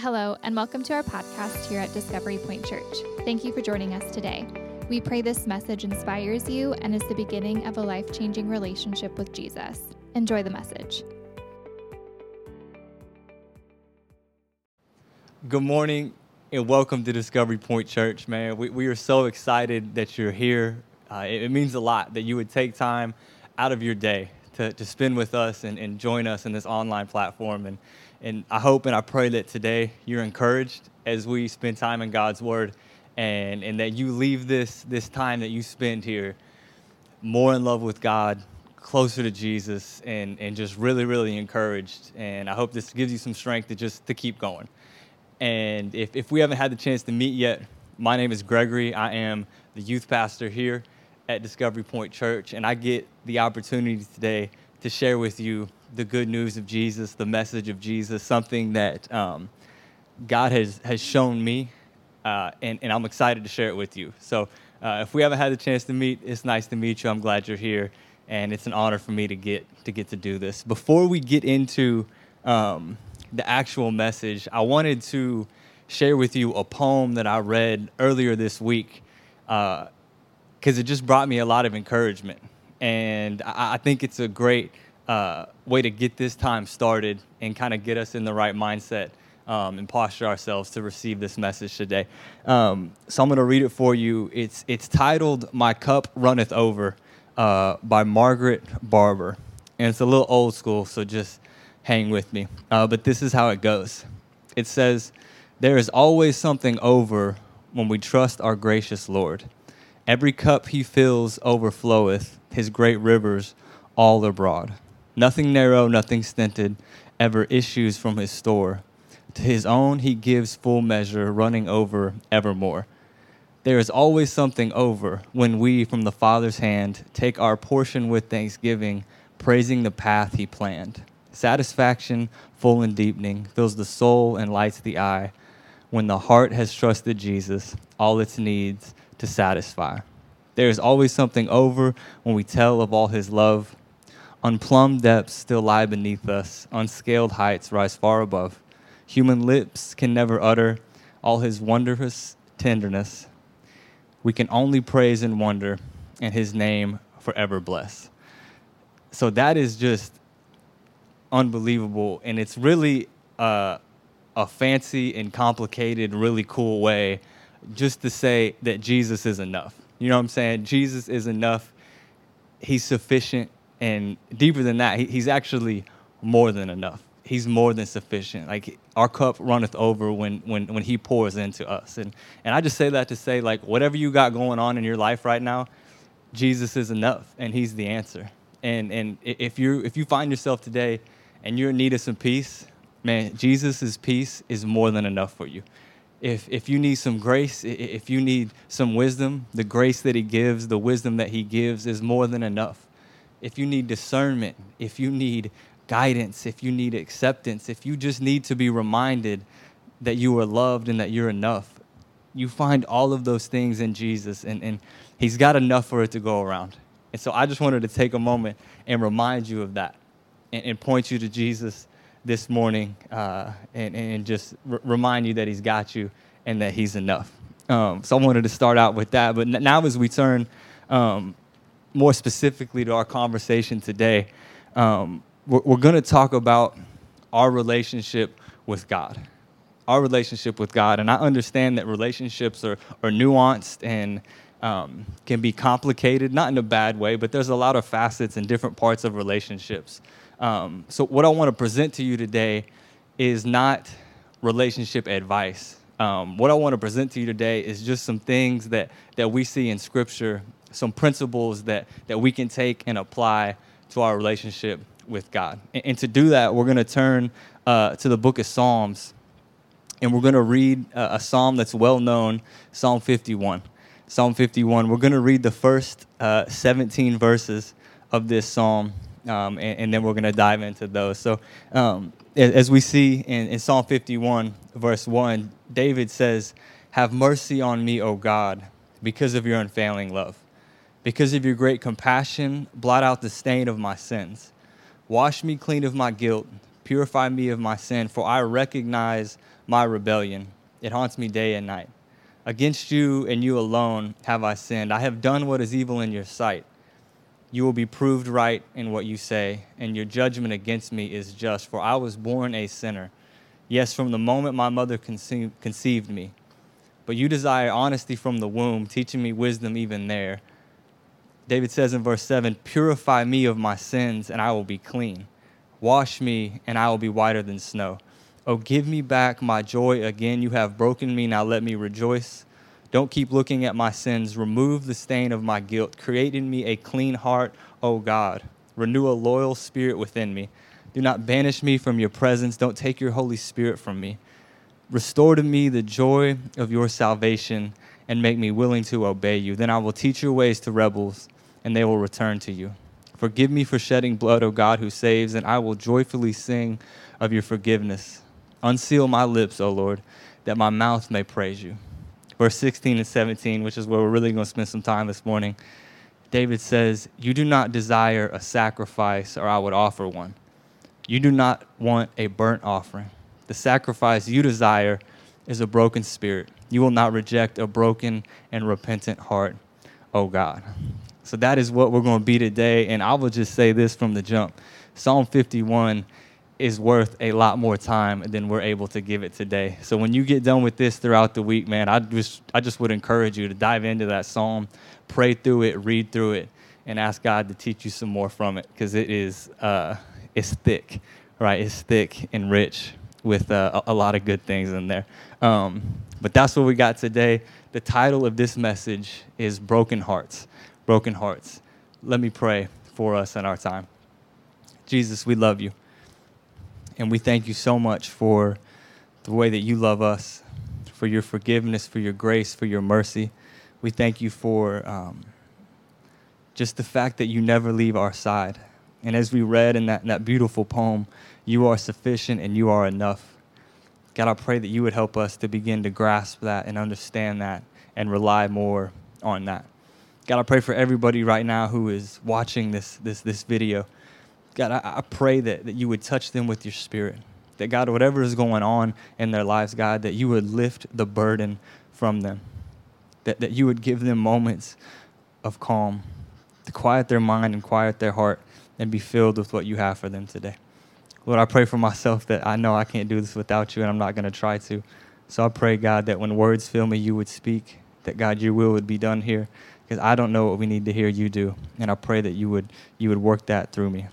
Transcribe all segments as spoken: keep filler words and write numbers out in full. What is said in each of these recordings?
Hello, and welcome to our podcast here at Discovery Point Church. Thank you for joining us today. We pray this message inspires you and is the beginning of a life-changing relationship with Jesus. Enjoy the message. Good morning, and welcome to Discovery Point Church, man. We, we are so excited that you're here. Uh, it, it means a lot that you would take time out of your day to, to spend with us and, and join us in this online platform. And And I hope and I pray that today you're encouraged as we spend time in God's Word, and, and that you leave this, this time that you spend here more in love with God, closer to Jesus, and, and just really, really encouraged. And I hope this gives you some strength to just to keep going. And if, if we haven't had the chance to meet yet, my name is Gregory. I am the youth pastor here at Discovery Point Church, and I get the opportunity today to share with you the good news of Jesus, the message of Jesus, something that um, God has, has shown me, uh, and, and I'm excited to share it with you. So uh, if we haven't had the chance to meet, it's nice to meet you. I'm glad you're here, and it's an honor for me to get to get to do this. Before we get into um, the actual message, I wanted to share with you a poem that I read earlier this week, because uh, it just brought me a lot of encouragement, and I, I think it's a great Uh, way to get this time started and kind of get us in the right mindset um, and posture ourselves to receive this message today. Um, so I'm going to read it for you. It's it's titled, "My Cup Runneth Over," uh, by Margaret Barber. And it's a little old school, so just hang with me. Uh, but this is how it goes. It says, "There is always something over when we trust our gracious Lord. Every cup he fills overfloweth, his great rivers all abroad. Nothing narrow, nothing stinted, ever issues from his store. To his own he gives full measure, running over evermore. There is always something over when we from the Father's hand take our portion with thanksgiving, praising the path he planned. Satisfaction, full and deepening, fills the soul and lights the eye. When the heart has trusted Jesus, all its needs to satisfy. There is always something over when we tell of all his love. Unplumbed depths still lie beneath us, unscaled heights rise far above. Human lips can never utter all his wondrous tenderness. We can only praise and wonder, and his name forever bless." So that is just unbelievable, and it's really uh, a fancy and complicated, really cool way just to say that Jesus is enough. You know what I'm saying? Jesus is enough. He's sufficient. And deeper than that, he's actually more than enough. He's more than sufficient. Like, our cup runneth over when when when he pours into us. And and I just say that to say, like, whatever you got going on in your life right now, Jesus is enough, and he's the answer. And and if you if you find yourself today and you're in need of some peace, man, Jesus' peace is more than enough for you. If if you need some grace, if you need some wisdom, the grace that he gives, the wisdom that he gives is more than enough. If you need discernment, if you need guidance, if you need acceptance, if you just need to be reminded that you are loved and that you're enough, you find all of those things in Jesus, and, and he's got enough for it to go around. And so I just wanted to take a moment and remind you of that, and, and point you to Jesus this morning, uh, and, and just r- remind you that he's got you and that he's enough. Um, so I wanted to start out with that. But now as we turn Um, more specifically to our conversation today, um, we're, we're going to talk about our relationship with God, our relationship with God. And I understand that relationships are, are nuanced and um, can be complicated, not in a bad way, but there's a lot of facets and different parts of relationships. Um, so what I want to present to you today is not relationship advice. Um, what I want to present to you today is just some things that, that we see in Scripture, some principles that, that we can take and apply to our relationship with God. And, and to do that, we're going to turn uh, to the book of Psalms, and we're going to read a, a psalm that's well known, Psalm fifty-one. Psalm fifty-one, we're going to read the first uh, seventeen verses of this psalm, um, and, and then we're going to dive into those. So um, as we see in, in Psalm fifty-one, verse one, David says, "Have mercy on me, O God, because of your unfailing love. Because of your great compassion, blot out the stain of my sins. Wash me clean of my guilt, Purify me of my sin, for I recognize my rebellion. It haunts me day and night. Against you and you alone have I sinned. I have done what is evil in your sight. You will be proved right in what you say, and your judgment against me is just, for I was born a sinner. Yes, from the moment my mother conce- conceived me. But you desire honesty from the womb, teaching me wisdom even there. David says in verse seven, purify me of my sins, and I will be clean. Wash me, and I will be whiter than snow. Oh, give me back my joy again. You have broken me, now let me rejoice. Don't keep looking at my sins. Remove the stain of my guilt. Create in me a clean heart, O God. Renew a loyal spirit within me. Do not banish me from your presence. Don't take your Holy Spirit from me. Restore to me the joy of your salvation and make me willing to obey you. Then I will teach your ways to rebels, and they will return to you. Forgive me for shedding blood, O God, who saves, and I will joyfully sing of your forgiveness. Unseal my lips, O Lord, that my mouth may praise you. Verse sixteen and seventeen, which is where we're really going to spend some time this morning, David says, you do not desire a sacrifice, or I would offer one. You do not want a burnt offering. The sacrifice you desire is a broken spirit. You will not reject a broken and repentant heart, O God. So that is what we're going to be today, and I will just say this from the jump. Psalm fifty-one is worth a lot more time than we're able to give it today. So when you get done with this throughout the week, man, I just I just would encourage you to dive into that psalm, pray through it, read through it, and ask God to teach you some more from it, because it is uh, it's thick, right? It's thick and rich with uh, a lot of good things in there. Um, but that's what we got today. The title of this message is Broken Hearts. Broken hearts. Let me pray for us in our time. Jesus, we love you, and we thank you so much for the way that you love us, for your forgiveness, for your grace, for your mercy. We thank you for um, just the fact that you never leave our side. And as we read in that, in that beautiful poem, you are sufficient and you are enough. God, I pray that you would help us to begin to grasp that and understand that and rely more on that. God, I pray for everybody right now who is watching this this this video. God, I, I pray that, that you would touch them with your spirit. That, God, whatever is going on in their lives, God, that you would lift the burden from them. That, that you would give them moments of calm to quiet their mind and quiet their heart and be filled with what you have for them today. Lord, I pray for myself that I know I can't do this without you, and I'm not going to try to. So I pray, God, that when words fill me, you would speak. That, God, your will would be done here. Because I don't know what we need to hear, you do. And I pray that you would you would work that through me.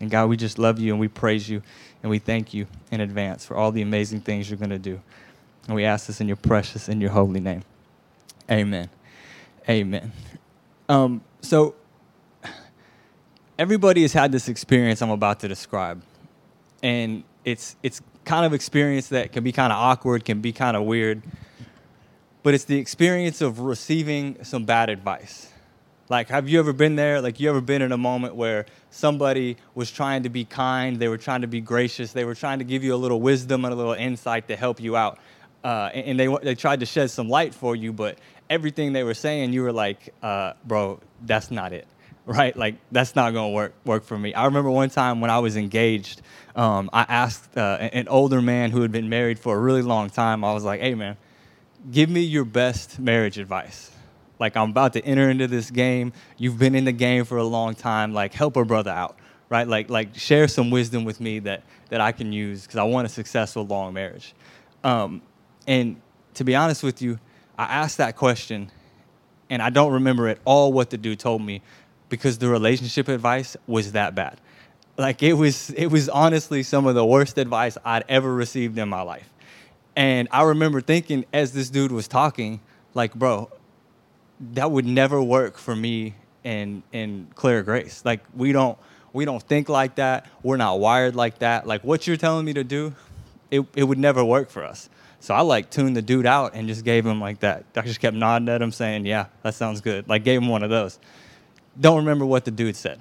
And God, we just love you and we praise you and we thank you in advance for all the amazing things you're going to do. And we ask this in your precious and your holy name. Amen. Amen. Um, so everybody has had this experience I'm about to describe. And it's it's kind of experience that can be kind of awkward, can be kind of weird. But it's the experience of receiving some bad advice. Like, have you ever been there? Like, you ever been in a moment where somebody was trying to be kind, they were trying to be gracious, they were trying to give you a little wisdom and a little insight to help you out, uh, and they they tried to shed some light for you, but everything they were saying, you were like, uh, bro, that's not it, right? Like, that's not gonna work work for me. I remember one time when I was engaged, um, I asked uh, an older man who had been married for a really long time. I was like, hey, man, give me your best marriage advice. Like, I'm about to enter into this game. You've been in the game for a long time. Like, help a brother out, right? Like, like share some wisdom with me that that I can use because I want a successful long marriage. Um, and to be honest with you, I asked that question, and I don't remember at all what the dude told me because the relationship advice was that bad. Like, it was it was honestly some of the worst advice I'd ever received in my life. And I remember thinking as this dude was talking, like, bro, that would never work for me and and Claire Grace. Like, we don't we don't think like that. We're not wired like that. Like, what you're telling me to do, it it would never work for us. So I, like, tuned the dude out and just gave him like that. I just kept nodding at him saying, yeah, that sounds good. Like, gave him one of those. Don't remember what the dude said.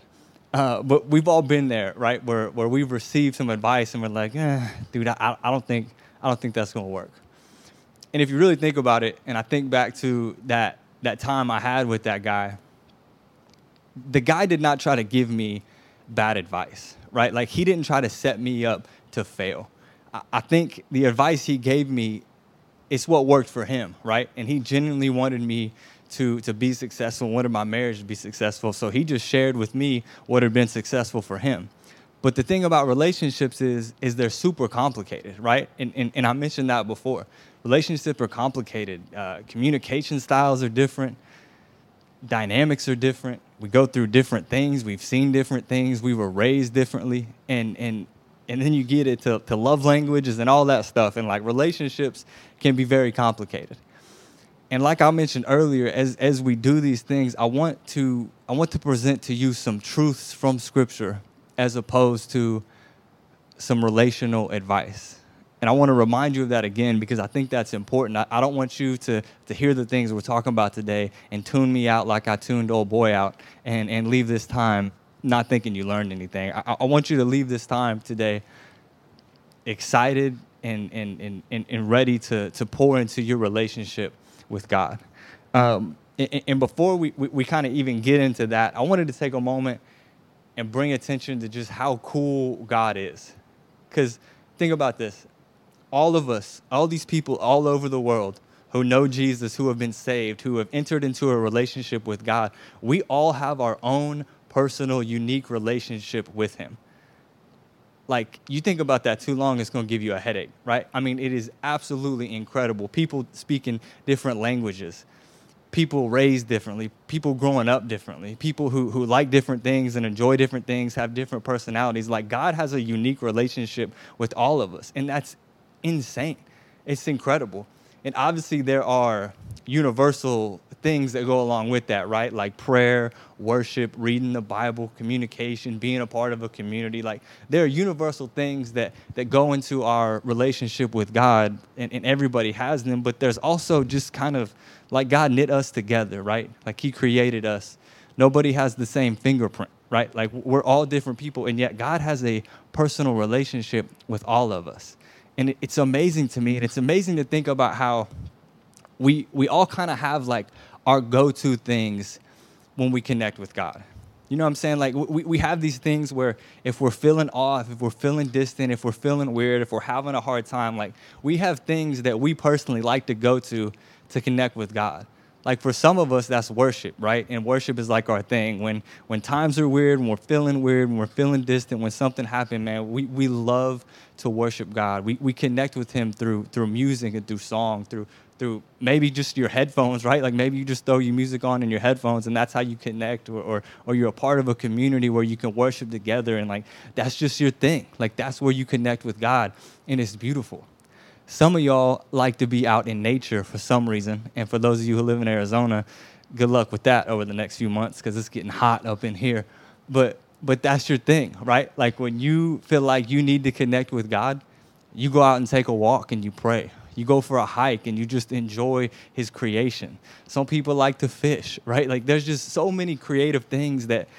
Uh, but we've all been there, right, where where we've received some advice and we're like, eh, dude, I I don't think... I don't think that's going to work. And if you really think about it, and I think back to that that time I had with that guy, the guy did not try to give me bad advice, right? Like, he didn't try to set me up to fail. I think the advice he gave me is what worked for him, right? And he genuinely wanted me to to be successful, wanted my marriage to be successful. So he just shared with me what had been successful for him. But the thing about relationships is, is they're super complicated, right? And, and, and I mentioned that before. Relationships are complicated. Uh, communication styles are different. Dynamics are different. We go through different things. We've seen different things. We were raised differently. And and and then you get it to, to love languages and all that stuff. And, like, relationships can be very complicated. And like I mentioned earlier, as as we do these things, I want to I want to present to you some truths from Scripture as opposed to some relational advice. And I want to remind you of that again, because I think that's important. I, I don't want you to, to hear the things we're talking about today and tune me out like I tuned old boy out and, and leave this time not thinking you learned anything. I, I want you to leave this time today excited and and and, and, and ready to, to pour into your relationship with God. Um, and, and before we, we, we kind of even get into that, I wanted to take a moment and bring attention to just how cool God is. Because think about this. All of us, all these people all over the world who know Jesus, who have been saved, who have entered into a relationship with God, we all have our own personal, unique relationship with him. Like, you think about that too long, it's going to give you a headache, right? I mean, it is absolutely incredible. People speak in different languages. People raised differently, people growing up differently, people who who like different things and enjoy different things, have different personalities. Like, God has a unique relationship with all of us, and that's insane. It's incredible. And obviously there are universal things that go along with that, right? Like prayer, worship, reading the Bible, communication, being a part of a community. Like, there are universal things that that go into our relationship with God, and, and everybody has them. But there's also just kind of like God knit us together, right? Like, he created us. Nobody has the same fingerprint, right? Like, we're all different people, and yet God has a personal relationship with all of us. And it's amazing to me, and it's amazing to think about how we we all kind of have, like, our go-to things when we connect with God. You know what I'm saying? Like, we, we have these things where if we're feeling off, if we're feeling distant, if we're feeling weird, if we're having a hard time, like, we have things that we personally like to go to to connect with God. Like, for some of us, that's worship, right? And worship is like our thing. When when times are weird, when we're feeling weird, when we're feeling distant, when something happened, man, we, we love to worship God. We we connect with him through through music and through song, through through maybe just your headphones, right? Like, maybe you just throw your music on in your headphones, and that's how you connect, or or, or you're a part of a community where you can worship together, and, like, that's just your thing. Like, that's where you connect with God, and it's beautiful. Some of y'all like to be out in nature for some reason. And for those of you who live in Arizona, good luck with that over the next few months, because it's getting hot up in here. But but that's your thing, right? Like, when you feel like you need to connect with God, you go out and take a walk and you pray. You go for a hike and you just enjoy his creation. Some people like to fish, right? Like, there's just so many creative things that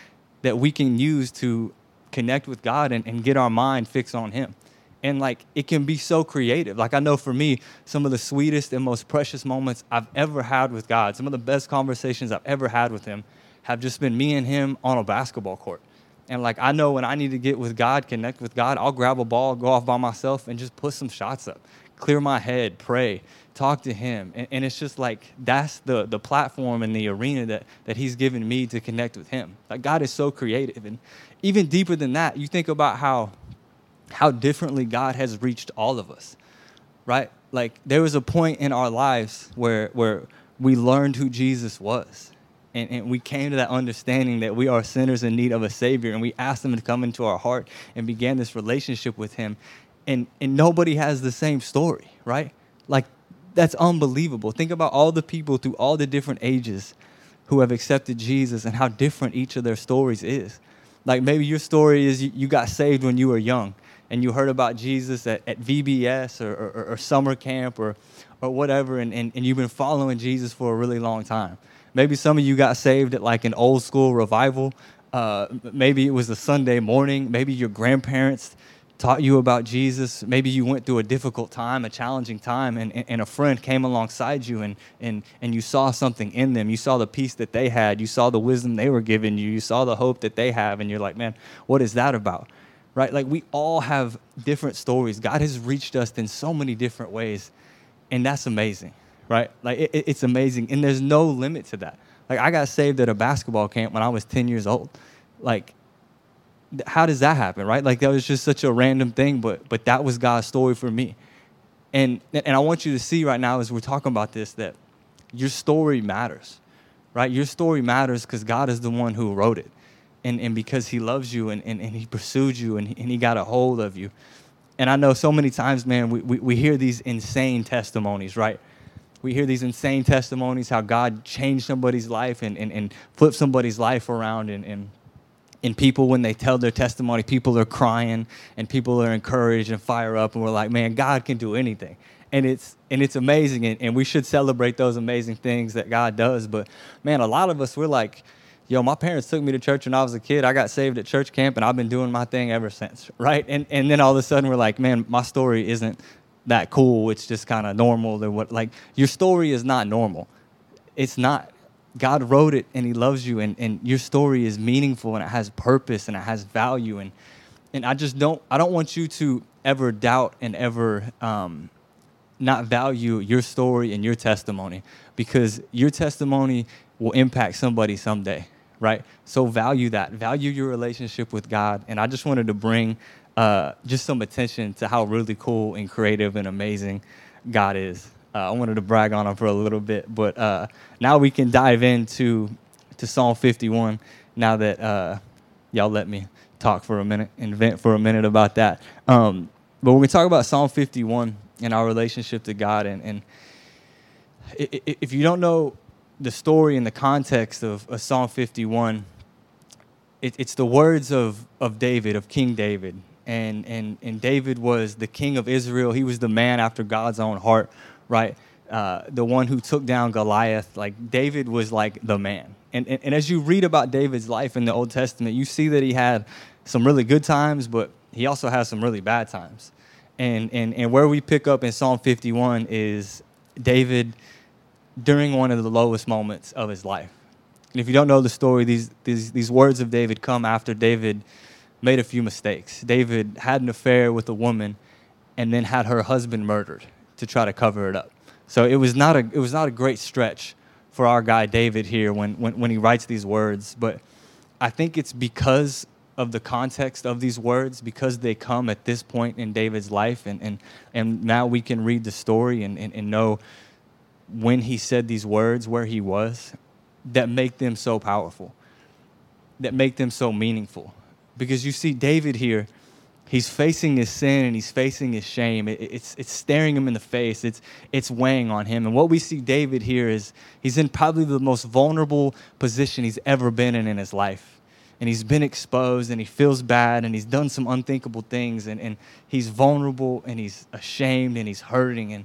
that we can use to connect with God and, and get our mind fixed on him. And, like, it can be so creative. Like, I know for me, some of the sweetest and most precious moments I've ever had with God, some of the best conversations I've ever had with him, have just been me and him on a basketball court. And, like, I know when I need to get with God, connect with God, I'll grab a ball, go off by myself, and just put some shots up, clear my head, pray, talk to him. And, and it's just like, that's the the platform and the arena that, that he's given me to connect with him. Like, God is so creative. And even deeper than that, you think about how how differently God has reached all of us, right? Like, there was a point in our lives where where we learned who Jesus was, and, and we came to that understanding that we are sinners in need of a Savior, and we asked him to come into our heart and began this relationship with him, and, and nobody has the same story, right? Like, that's unbelievable. Think about all the people through all the different ages who have accepted Jesus and how different each of their stories is. Like, maybe your story is you, you got saved when you were young, and you heard about Jesus at, at V B S or, or, or summer camp or or whatever, and, and, and you've been following Jesus for a really long time. Maybe some of you got saved at, like, an old school revival. Uh, maybe it was a Sunday morning. Maybe your grandparents taught you about Jesus. Maybe you went through a difficult time, a challenging time, and, and, and a friend came alongside you, and, and, and you saw something in them. You saw the peace that they had. You saw the wisdom they were giving you. You saw the hope that they have, and you're like, man, what is that about? right? Like, we all have different stories. God has reached us in so many different ways, and that's amazing, right? Like, it, it's amazing, and there's no limit to that. Like, I got saved at a basketball camp when I was ten years old. Like, how does that happen, right? Like, that was just such a random thing, but but that was God's story for me. And and I want you to see right now as we're talking about this that your story matters, right? Your story matters because God is the one who wrote it. And and because he loves you and, and, and he pursued you and, and he got a hold of you. And I know so many times, man, we, we, we hear these insane testimonies, right? We hear these insane testimonies, how God changed somebody's life and, and, and flipped somebody's life around. And, and, and people, when they tell their testimony, people are crying and people are encouraged and fire up. And we're like, man, God can do anything. And it's and it's amazing. And, and we should celebrate those amazing things that God does. But, man, a lot of us, we're like, yo, my parents took me to church when I was a kid. I got saved at church camp, and I've been doing my thing ever since, right? And and then all of a sudden we're like, man, my story isn't that cool. It's just kind of normal. Or what? Like, your story is not normal. It's not. God wrote it, and he loves you, and, and your story is meaningful, and it has purpose, and it has value. And and I just don't, I don't want you to ever doubt and ever um, not value your story and your testimony, because your testimony will impact somebody someday. Right? So value that. Value your relationship with God. And I just wanted to bring uh, just some attention to how really cool and creative and amazing God is. Uh, I wanted to brag on him for a little bit, but uh, now we can dive into to Psalm fifty-one now that uh, y'all let me talk for a minute and vent for a minute about that. Um, but when we talk about Psalm fifty-one and our relationship to God, and, and if you don't know the story and the context of, of Psalm fifty-one, it, it's the words of, of David, of King David. And, and and David was the king of Israel. He was the man after God's own heart, right? Uh, the one who took down Goliath. Like, David was like the man. And, and and as you read about David's life in the Old Testament, you see that he had some really good times, but he also had some really bad times. And and and where we pick up in Psalm fifty-one is David during one of the lowest moments of his life. And if you don't know the story, these these these words of David come after David made a few mistakes. David had an affair with a woman and then had her husband murdered to try to cover it up. So it was not a it was not a great stretch for our guy David here when when, when he writes these words. But I think it's because of the context of these words, because they come at this point in David's life, and and, and now we can read the story and, and, and know when he said these words, where he was, that make them so powerful, that make them so meaningful. Because you see David here, he's facing his sin and he's facing his shame. It, it's it's staring him in the face. It's it's weighing on him. And what we see David here is he's in probably the most vulnerable position he's ever been in in his life. And he's been exposed and he feels bad and he's done some unthinkable things. And, and he's vulnerable and he's ashamed and he's hurting. And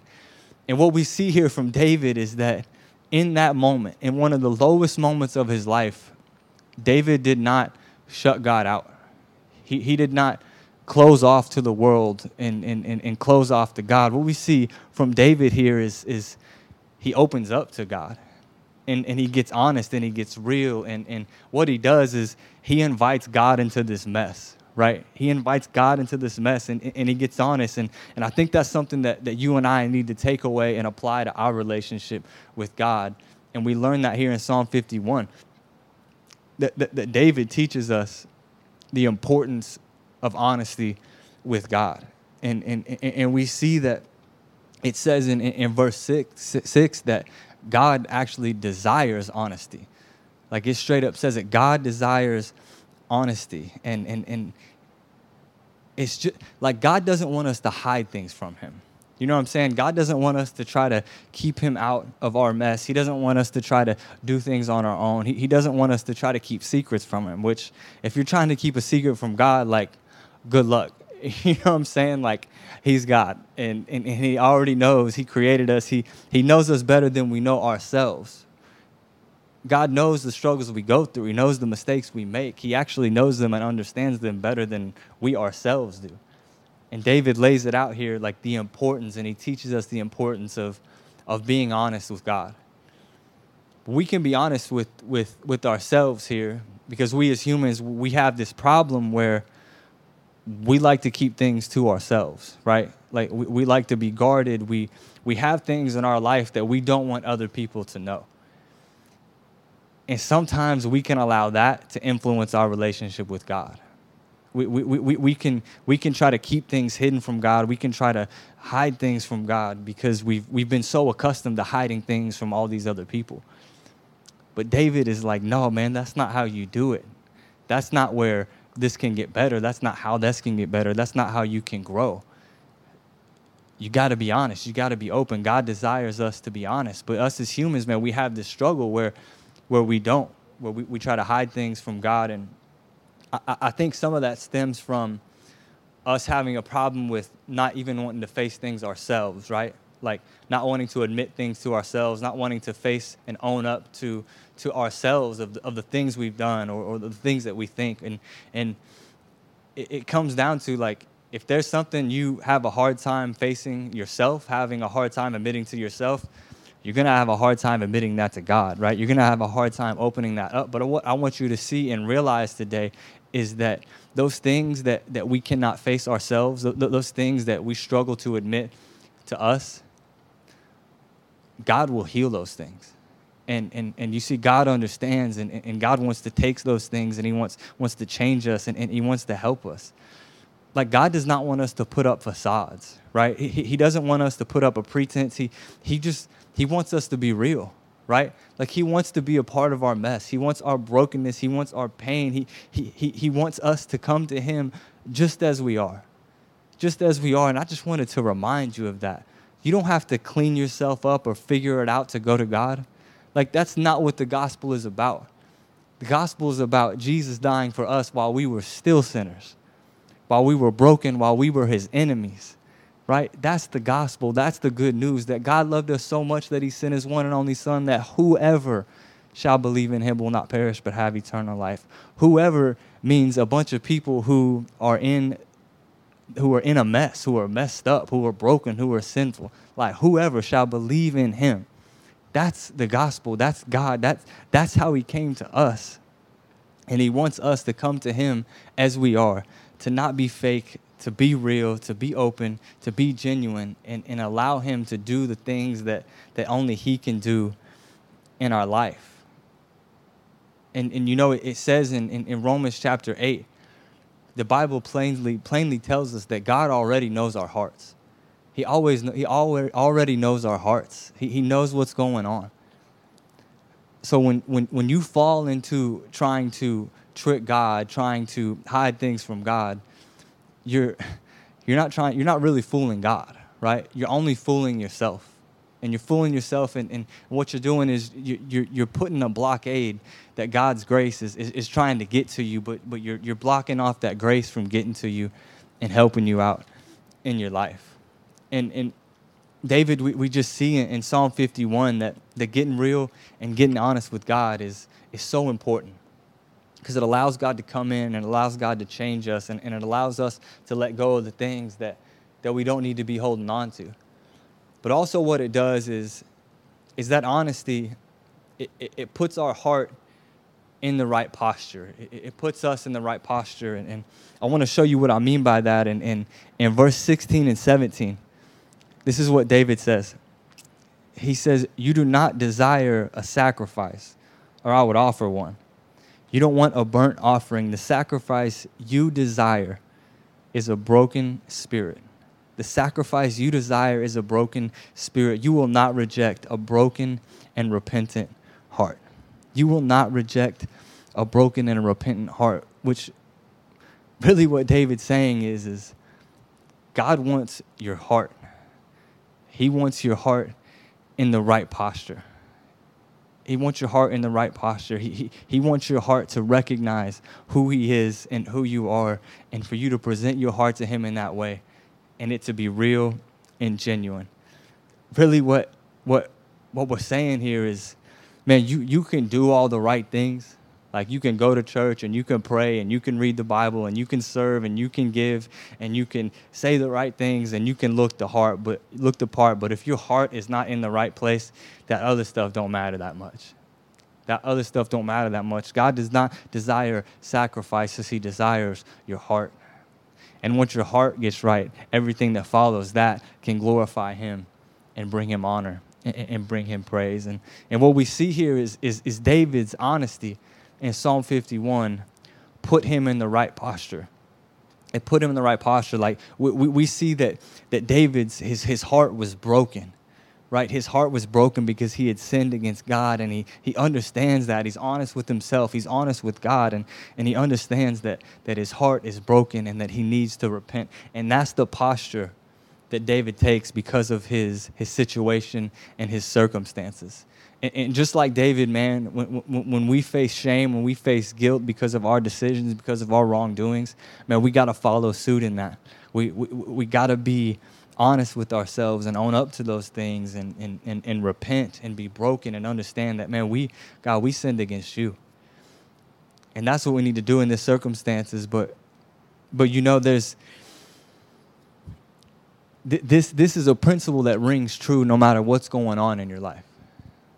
And what we see here from David is that in that moment, in one of the lowest moments of his life, David did not shut God out. He he did not close off to the world and and, and, and close off to God. What we see from David here is, is he opens up to God, and, and he gets honest and he gets real. And, and what he does is he invites God into this mess. Right? He invites God into this mess, and, and he gets honest. And, and I think that's something that, that you and I need to take away and apply to our relationship with God. And we learn that here in Psalm fifty-one, that, that, that David teaches us the importance of honesty with God. And, and, and we see that it says in, in verse six, six that God actually desires honesty. Like, it straight up says that God desires honesty, and and and it's just like God doesn't want us to hide things from him. You know what I'm saying? God doesn't want us to try to keep him out of our mess. He doesn't want us to try to do things on our own. He, he doesn't want us to try to keep secrets from him, which if you're trying to keep a secret from God, like, good luck. You know what I'm saying? Like, he's God, and, and, and he already knows. He created us. He he knows us better than we know ourselves. God knows the struggles we go through. He knows the mistakes we make. He actually knows them and understands them better than we ourselves do. And David lays it out here, like, the importance, and he teaches us the importance of, of being honest with God. We can be honest with, with, with ourselves here, because we as humans, we have this problem where we like to keep things to ourselves, right? Like we, we like to be guarded. We we have things in our life that we don't want other people to know. And sometimes we can allow that to influence our relationship with God. We we we we can we can try to keep things hidden from God. We can try to hide things from God because we've we've been so accustomed to hiding things from all these other people. But David is like, no, man, that's not how you do it. That's not where this can get better. That's not how this can get better. That's not how you can grow. You got to be honest. You got to be open. God desires us to be honest. But us as humans, man, we have this struggle where where we don't, where we, we try to hide things from God. And I, I think some of that stems from us having a problem with not even wanting to face things ourselves, right? Like not wanting to admit things to ourselves, not wanting to face and own up to to ourselves of the, of the things we've done or, or the things that we think. And and it, it comes down to like, if there's something you have a hard time facing yourself, having a hard time admitting to yourself, you're going to have a hard time admitting that to God, right? You're going to have a hard time opening that up. But what I want you to see and realize today is that those things that, that we cannot face ourselves, th- those things that we struggle to admit to us, God will heal those things. And and and you see, God understands, and, and God wants to take those things, and he wants wants to change us, and, and he wants to help us. Like, God does not want us to put up facades, right? He, he doesn't want us to put up a pretense. He he just, he wants us to be real, right? Like, he wants to be a part of our mess. He wants our brokenness. He wants our pain. He he he, he wants us to come to him just as we are, just as we are. And I just wanted to remind you of that. You don't have to clean yourself up or figure it out to go to God. Like, that's not what the gospel is about. The gospel is about Jesus dying for us while we were still sinners, while we were broken, while we were his enemies, right? That's the gospel. That's the good news, that God loved us so much that he sent his one and only son, that whoever shall believe in him will not perish but have eternal life. Whoever means a bunch of people who are in who are in a mess, who are messed up, who are broken, who are sinful. Like, whoever shall believe in him. That's the gospel. That's God. That's, that's how he came to us. And he wants us to come to him as we are, to not be fake, to be real, to be open, to be genuine, and, and allow him to do the things that, that only he can do in our life. And, and you know, it, it says in, in, in Romans chapter eight, the Bible plainly plainly tells us that God already knows our hearts. He always he already knows our hearts. He he knows what's going on. So when when when you fall into trying to trick God, trying to hide things from God, you're you're not trying you're not really fooling God, right? You're only fooling yourself. And you're fooling yourself, and, and what you're doing is you, you're you're putting a blockade that God's grace is, is, is trying to get to you, but but you're you're blocking off that grace from getting to you and helping you out in your life. And and David, we, we just see in, in Psalm fifty-one that, that getting real and getting honest with God is is so important, because it allows God to come in and allows God to change us, and, and it allows us to let go of the things that, that we don't need to be holding on to. But also what it does is, is that honesty, it, it, it puts our heart in the right posture. It, it puts us in the right posture. And, and I want to show you what I mean by that. And in, in, in verse sixteen and seventeen, this is what David says. He says, "You do not desire a sacrifice, or I would offer one. You don't want a burnt offering. The sacrifice you desire is a broken spirit." The sacrifice you desire is a broken spirit. You will not reject a broken and repentant heart. You will not reject a broken and a repentant heart, which really what David's saying is, is God wants your heart. He wants your heart in the right posture. He wants your heart in the right posture. He, he, he wants your heart to recognize who he is and who you are, and for you to present your heart to him in that way, and it to be real and genuine. Really what what what we're saying here is, man, you, you can do all the right things. Like, you can go to church, and you can pray, and you can read the Bible, and you can serve, and you can give, and you can say the right things, and you can look the heart, but look the part. But if your heart is not in the right place, that other stuff don't matter that much. That other stuff don't matter that much. God does not desire sacrifices. He desires your heart. And once your heart gets right, everything that follows that can glorify him and bring him honor and, and bring him praise. And, and what we see here is, is, is David's honesty in Psalm fifty-one put him in the right posture. It put him in the right posture. Like we, we, we see that that David's, his his heart was broken. Right, his heart was broken because he had sinned against God, and he he understands that. He's honest with himself. He's honest with God, and, and he understands that that his heart is broken and that he needs to repent. And that's the posture that David takes because of his his situation and his circumstances. And, and just like David, man, when, when when we face shame, when we face guilt because of our decisions, because of our wrongdoings, man, we got to follow suit in that. We we, we got to be honest with ourselves and own up to those things and, and and and repent and be broken and understand that, man, we, God, we sinned against you. And that's what we need to do in these circumstances. But, but you know, there's, th- this this is a principle that rings true no matter what's going on in your life.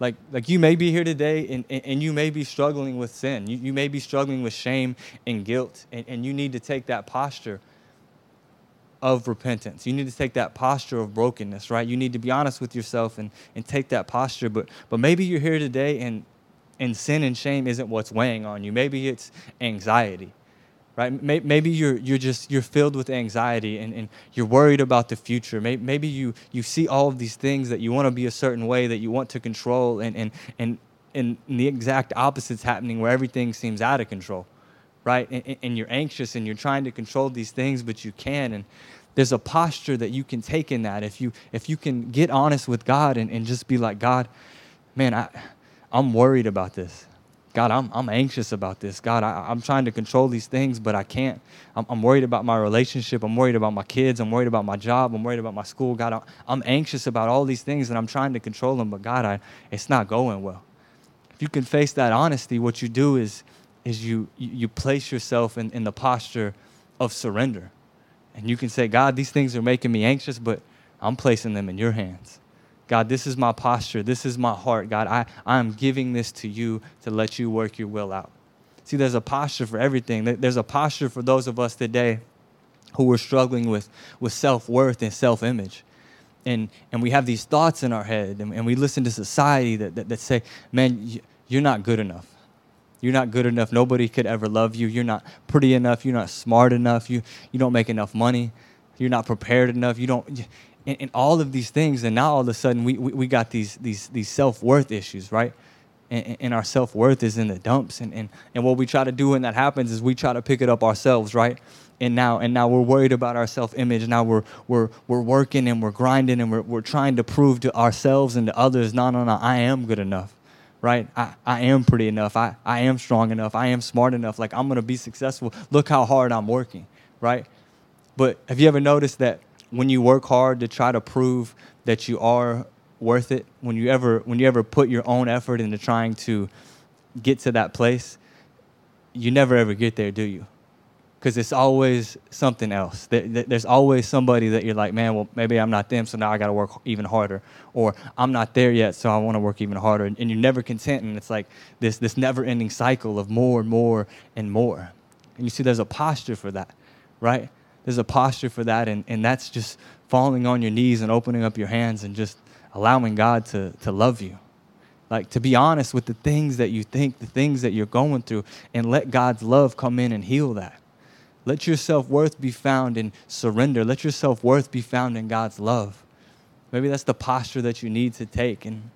Like, like you may be here today and, and, and you may be struggling with sin. You, you may be struggling with shame and guilt, and, and you need to take that posture of repentance. You need to take that posture of brokenness, right? You need to be honest with yourself and, and take that posture. But but maybe you're here today and and sin and shame isn't what's weighing on you. Maybe it's anxiety, right? Maybe you're you're just you're filled with anxiety and, and you're worried about the future. Maybe, maybe you you see all of these things that you want to be a certain way, that you want to control, and and and and the exact opposite's happening where everything seems out of control. Right, and, and you're anxious, and you're trying to control these things, but you can. And there's a posture that you can take in that. If you if you can get honest with God and, and just be like, God, man, I I'm worried about this. God, I'm I'm anxious about this. God, I, I'm trying to control these things, but I can't. I'm, I'm worried about my relationship. I'm worried about my kids. I'm worried about my job. I'm worried about my school. God, I'm, I'm anxious about all these things, and I'm trying to control them, but God, I it's not going well. If you can face that honesty, what you do is. is you you place yourself in, in the posture of surrender. And you can say, God, these things are making me anxious, but I'm placing them in your hands. God, this is my posture. This is my heart. God, I, I am giving this to you to let you work your will out. See, there's a posture for everything. There's a posture for those of us today who are struggling with, with self-worth and self-image. And and we have these thoughts in our head, and, and we listen to society that, that, that say, man, you're not good enough. You're not good enough. Nobody could ever love you. You're not pretty enough. You're not smart enough. You you don't make enough money. You're not prepared enough. You don't, and, and all of these things. And now all of a sudden we we, we got these these these self-worth issues, right? And, and our self-worth is in the dumps. And, and and what we try to do when that happens is we try to pick it up ourselves, right? And now and now we're worried about our self-image. Now we're we're we're working and we're grinding and we're we're trying to prove to ourselves and to others, no, no, no, I am good enough. Right? I, I am pretty enough. I, I am strong enough. I am smart enough. Like, I'm going to be successful. Look how hard I'm working. Right? But have you ever noticed that when you work hard to try to prove that you are worth it, when you ever when you ever put your own effort into trying to get to that place, you never ever get there, do you? Because it's always something else. There's always somebody that you're like, man, well, maybe I'm not them, so now I got to work even harder. Or I'm not there yet, so I want to work even harder. And you're never content, and it's like this this never-ending cycle of more and more and more. And you see there's a posture for that, right? There's a posture for that, and, and that's just falling on your knees and opening up your hands and just allowing God to, to love you. Like, to be honest with the things that you think, the things that you're going through, and let God's love come in and heal that. Let your self-worth be found in surrender. Let your self-worth be found in God's love. Maybe that's the posture that you need to take. And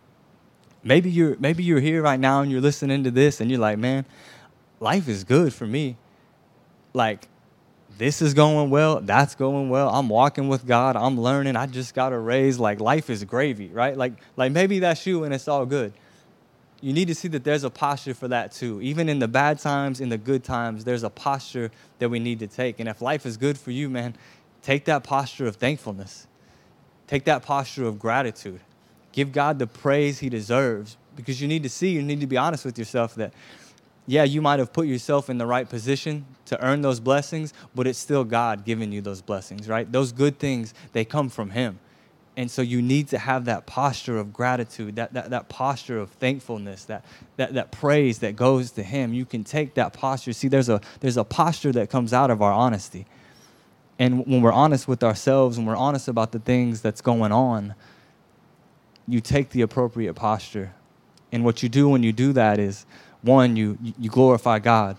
maybe you're maybe you're here right now and you're listening to this and you're like, man, life is good for me. Like, this is going well. That's going well. I'm walking with God. I'm learning. I just got a raise. Like, life is gravy, right? Like, like maybe that's you and it's all good. You need to see that there's a posture for that too. Even in the bad times, in the good times, there's a posture that we need to take. And if life is good for you, man, take that posture of thankfulness. Take that posture of gratitude. Give God the praise he deserves, because you need to see, you need to be honest with yourself that, yeah, you might have put yourself in the right position to earn those blessings, but it's still God giving you those blessings, right? Those good things, they come from him. And so you need to have that posture of gratitude, that that, that posture of thankfulness, that, that that praise that goes to him. You can take that posture. See, there's a there's a posture that comes out of our honesty. And when we're honest with ourselves, when we're honest about the things that's going on, you take the appropriate posture. And what you do when you do that is, one, you you glorify God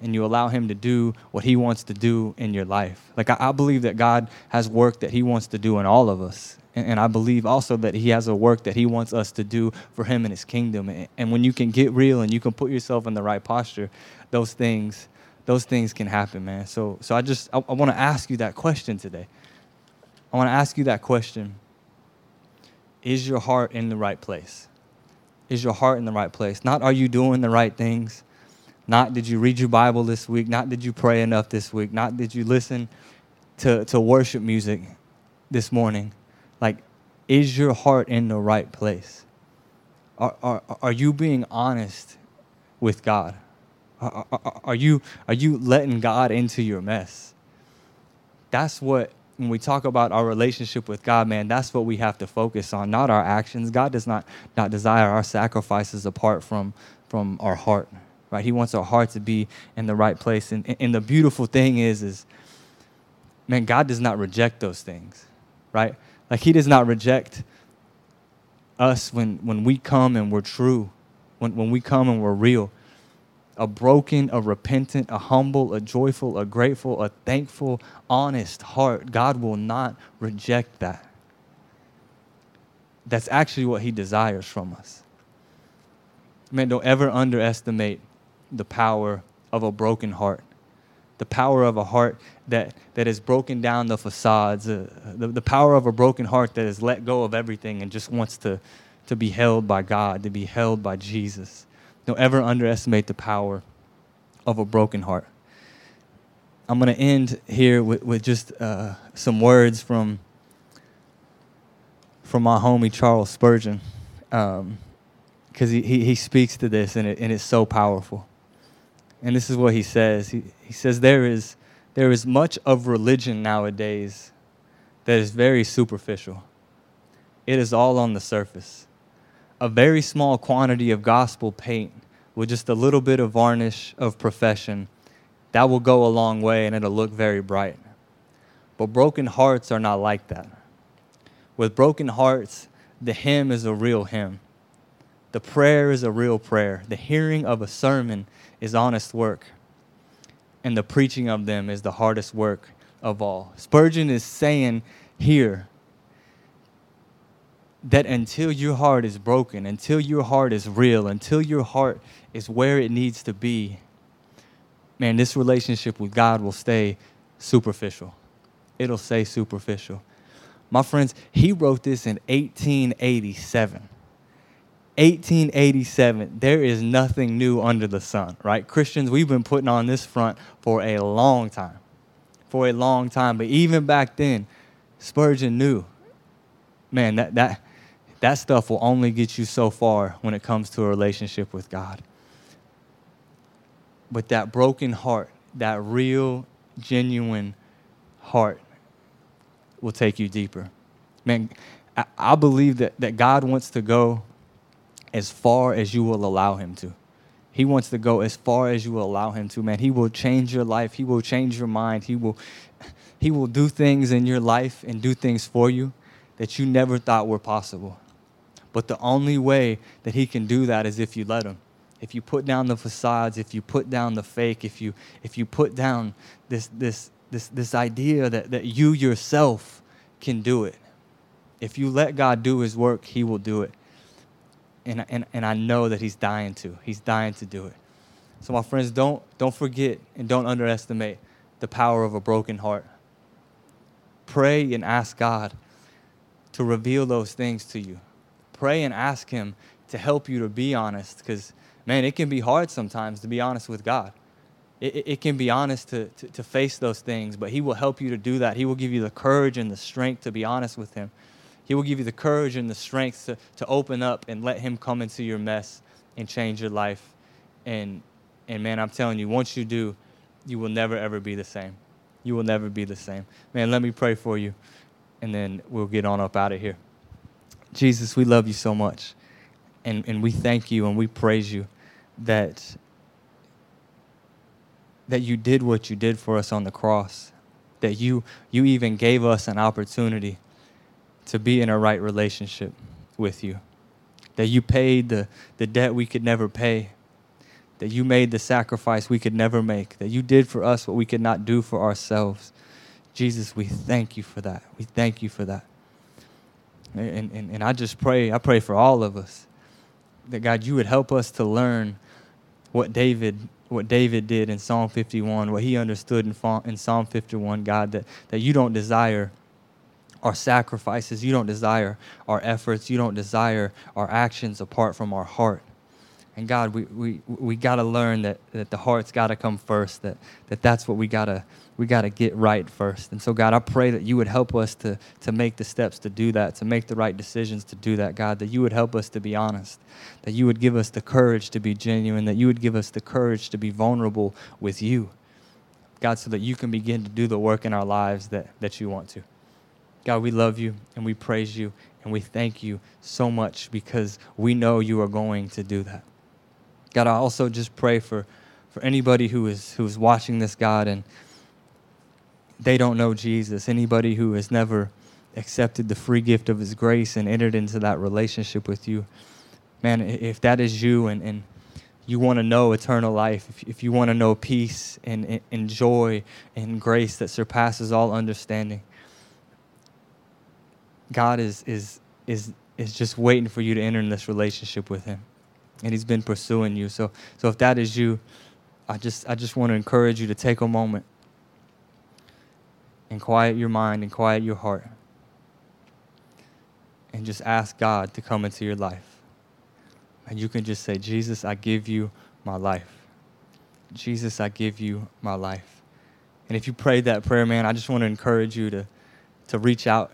and you allow him to do what he wants to do in your life. Like, I, I believe that God has work that he wants to do in all of us. And, and I believe also that he has a work that he wants us to do for him and his kingdom. And, and when you can get real and you can put yourself in the right posture, those things Those things can happen, man. So so I just, I, I want to ask you that question today. I want to ask you that question. Is your heart in the right place? Is your heart in the right place? Not are you doing the right things? Not did you read your Bible this week? Not did you pray enough this week? Not did you listen to, to worship music this morning? Like, is your heart in the right place? Are, are, are you being honest with God? Are, are, are you are you letting God into your mess? That's what, when we talk about our relationship with God, man, that's what we have to focus on, not our actions. God does not, not desire our sacrifices apart from, from our heart, right? He wants our heart to be in the right place. And, and the beautiful thing is, is, man, God does not reject those things, right? Like, he does not reject us when, when we come and we're true, when, when we come and we're real. A broken, a repentant, a humble, a joyful, a grateful, a thankful, honest heart. God will not reject that. That's actually what he desires from us. Man, don't ever underestimate the power of a broken heart. The power of a heart that, that has broken down the facades. Uh, the, the power of a broken heart that has let go of everything and just wants to, to be held by God, to be held by Jesus. Don't ever underestimate the power of a broken heart. I'm going to end here with, with just uh, some words from, from my homie Charles Spurgeon, because um, he, he, he speaks to this, and, it, and it's so powerful. And this is what he says. He, he says, there is, there is much of religion nowadays that is very superficial. It is all on the surface. A very small quantity of gospel paint with just a little bit of varnish of profession, that will go a long way and it'll look very bright. But broken hearts are not like that. With broken hearts, the hymn is a real hymn. The prayer is a real prayer. The hearing of a sermon is honest work. And the preaching of them is the hardest work of all. Spurgeon is saying here, that until your heart is broken, until your heart is real, until your heart is where it needs to be, man, this relationship with God will stay superficial. It'll stay superficial. My friends, he wrote this in eighteen eighty-seven. eighteen eighty-seven, there is nothing new under the sun, right? Christians, we've been putting on this front for a long time, for a long time. But even back then, Spurgeon knew, man, that that... That stuff will only get you so far when it comes to a relationship with God. But that broken heart, that real, genuine heart will take you deeper. Man, I, I believe that, that God wants to go as far as you will allow him to. He wants to go as far as you will allow him to, man. He will change your life. He will change your mind. He will, he will do things in your life and do things for you that you never thought were possible. But the only way that he can do that is if you let him. If you put down the facades, if you put down the fake, if you if you put down this this this this idea that, that you yourself can do it. If you let God do his work, he will do it. And and, and I know that he's dying to. He's dying to do it. So my friends, don't don't forget and don't underestimate the power of a broken heart. Pray and ask God to reveal those things to you. Pray and ask him to help you to be honest, because, man, it can be hard sometimes to be honest with God. It, it, it can be honest to, to, to face those things, but he will help you to do that. He will give you the courage and the strength to be honest with him. He will give you the courage and the strength to, to open up and let him come into your mess and change your life. And, and, man, I'm telling you, once you do, you will never, ever be the same. You will never be the same. Man, let me pray for you, and then we'll get on up out of here. Jesus, we love you so much, and, and we thank you and we praise you that, that you did what you did for us on the cross, that you you even gave us an opportunity to be in a right relationship with you, that you paid the, the debt we could never pay, that you made the sacrifice we could never make, that you did for us what we could not do for ourselves. Jesus, we thank you for that. We thank you for that. And, and, and I just pray, I pray for all of us, that God, you would help us to learn what David what David did in Psalm fifty-one, what he understood in, in Psalm fifty-one, God, that, that you don't desire our sacrifices, you don't desire our efforts, you don't desire our actions apart from our heart. And God, we we, we got to learn that, that the heart's got to come first, that, that that's what we got to we got to get right first. And so, God, I pray that you would help us to, to make the steps to do that, to make the right decisions to do that, God, that you would help us to be honest, that you would give us the courage to be genuine, that you would give us the courage to be vulnerable with you, God, so that you can begin to do the work in our lives that, that you want to. God, we love you and we praise you and we thank you so much because we know you are going to do that. God, I also just pray for, for anybody who is who is watching this, God, and they don't know Jesus, anybody who has never accepted the free gift of his grace and entered into that relationship with you. Man, if that is you and, and you want to know eternal life, if, if you want to know peace and, and joy and grace that surpasses all understanding, God is is is is just waiting for you to enter in this relationship with him. And he's been pursuing you. So so if that is you, I just I just want to encourage you to take a moment and quiet your mind and quiet your heart and just ask God to come into your life. And you can just say, Jesus, I give you my life. Jesus, I give you my life. And if you prayed that prayer, man, I just want to encourage you to, to reach out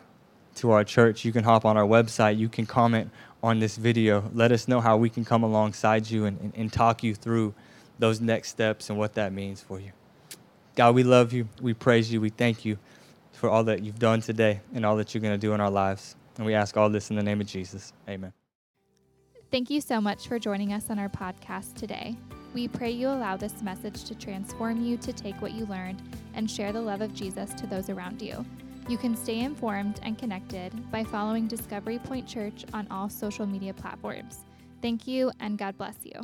to our church. You can hop on our website. You can comment on this video. Let us know how we can come alongside you and, and, and talk you through those next steps and what that means for you. God, we love you. We praise you. We thank you for all that you've done today and all that you're going to do in our lives. And we ask all this in the name of Jesus. Amen. Thank you so much for joining us on our podcast today. We pray you allow this message to transform you to take what you learned and share the love of Jesus to those around you. You can stay informed and connected by following Discovery Point Church on all social media platforms. Thank you, and God bless you.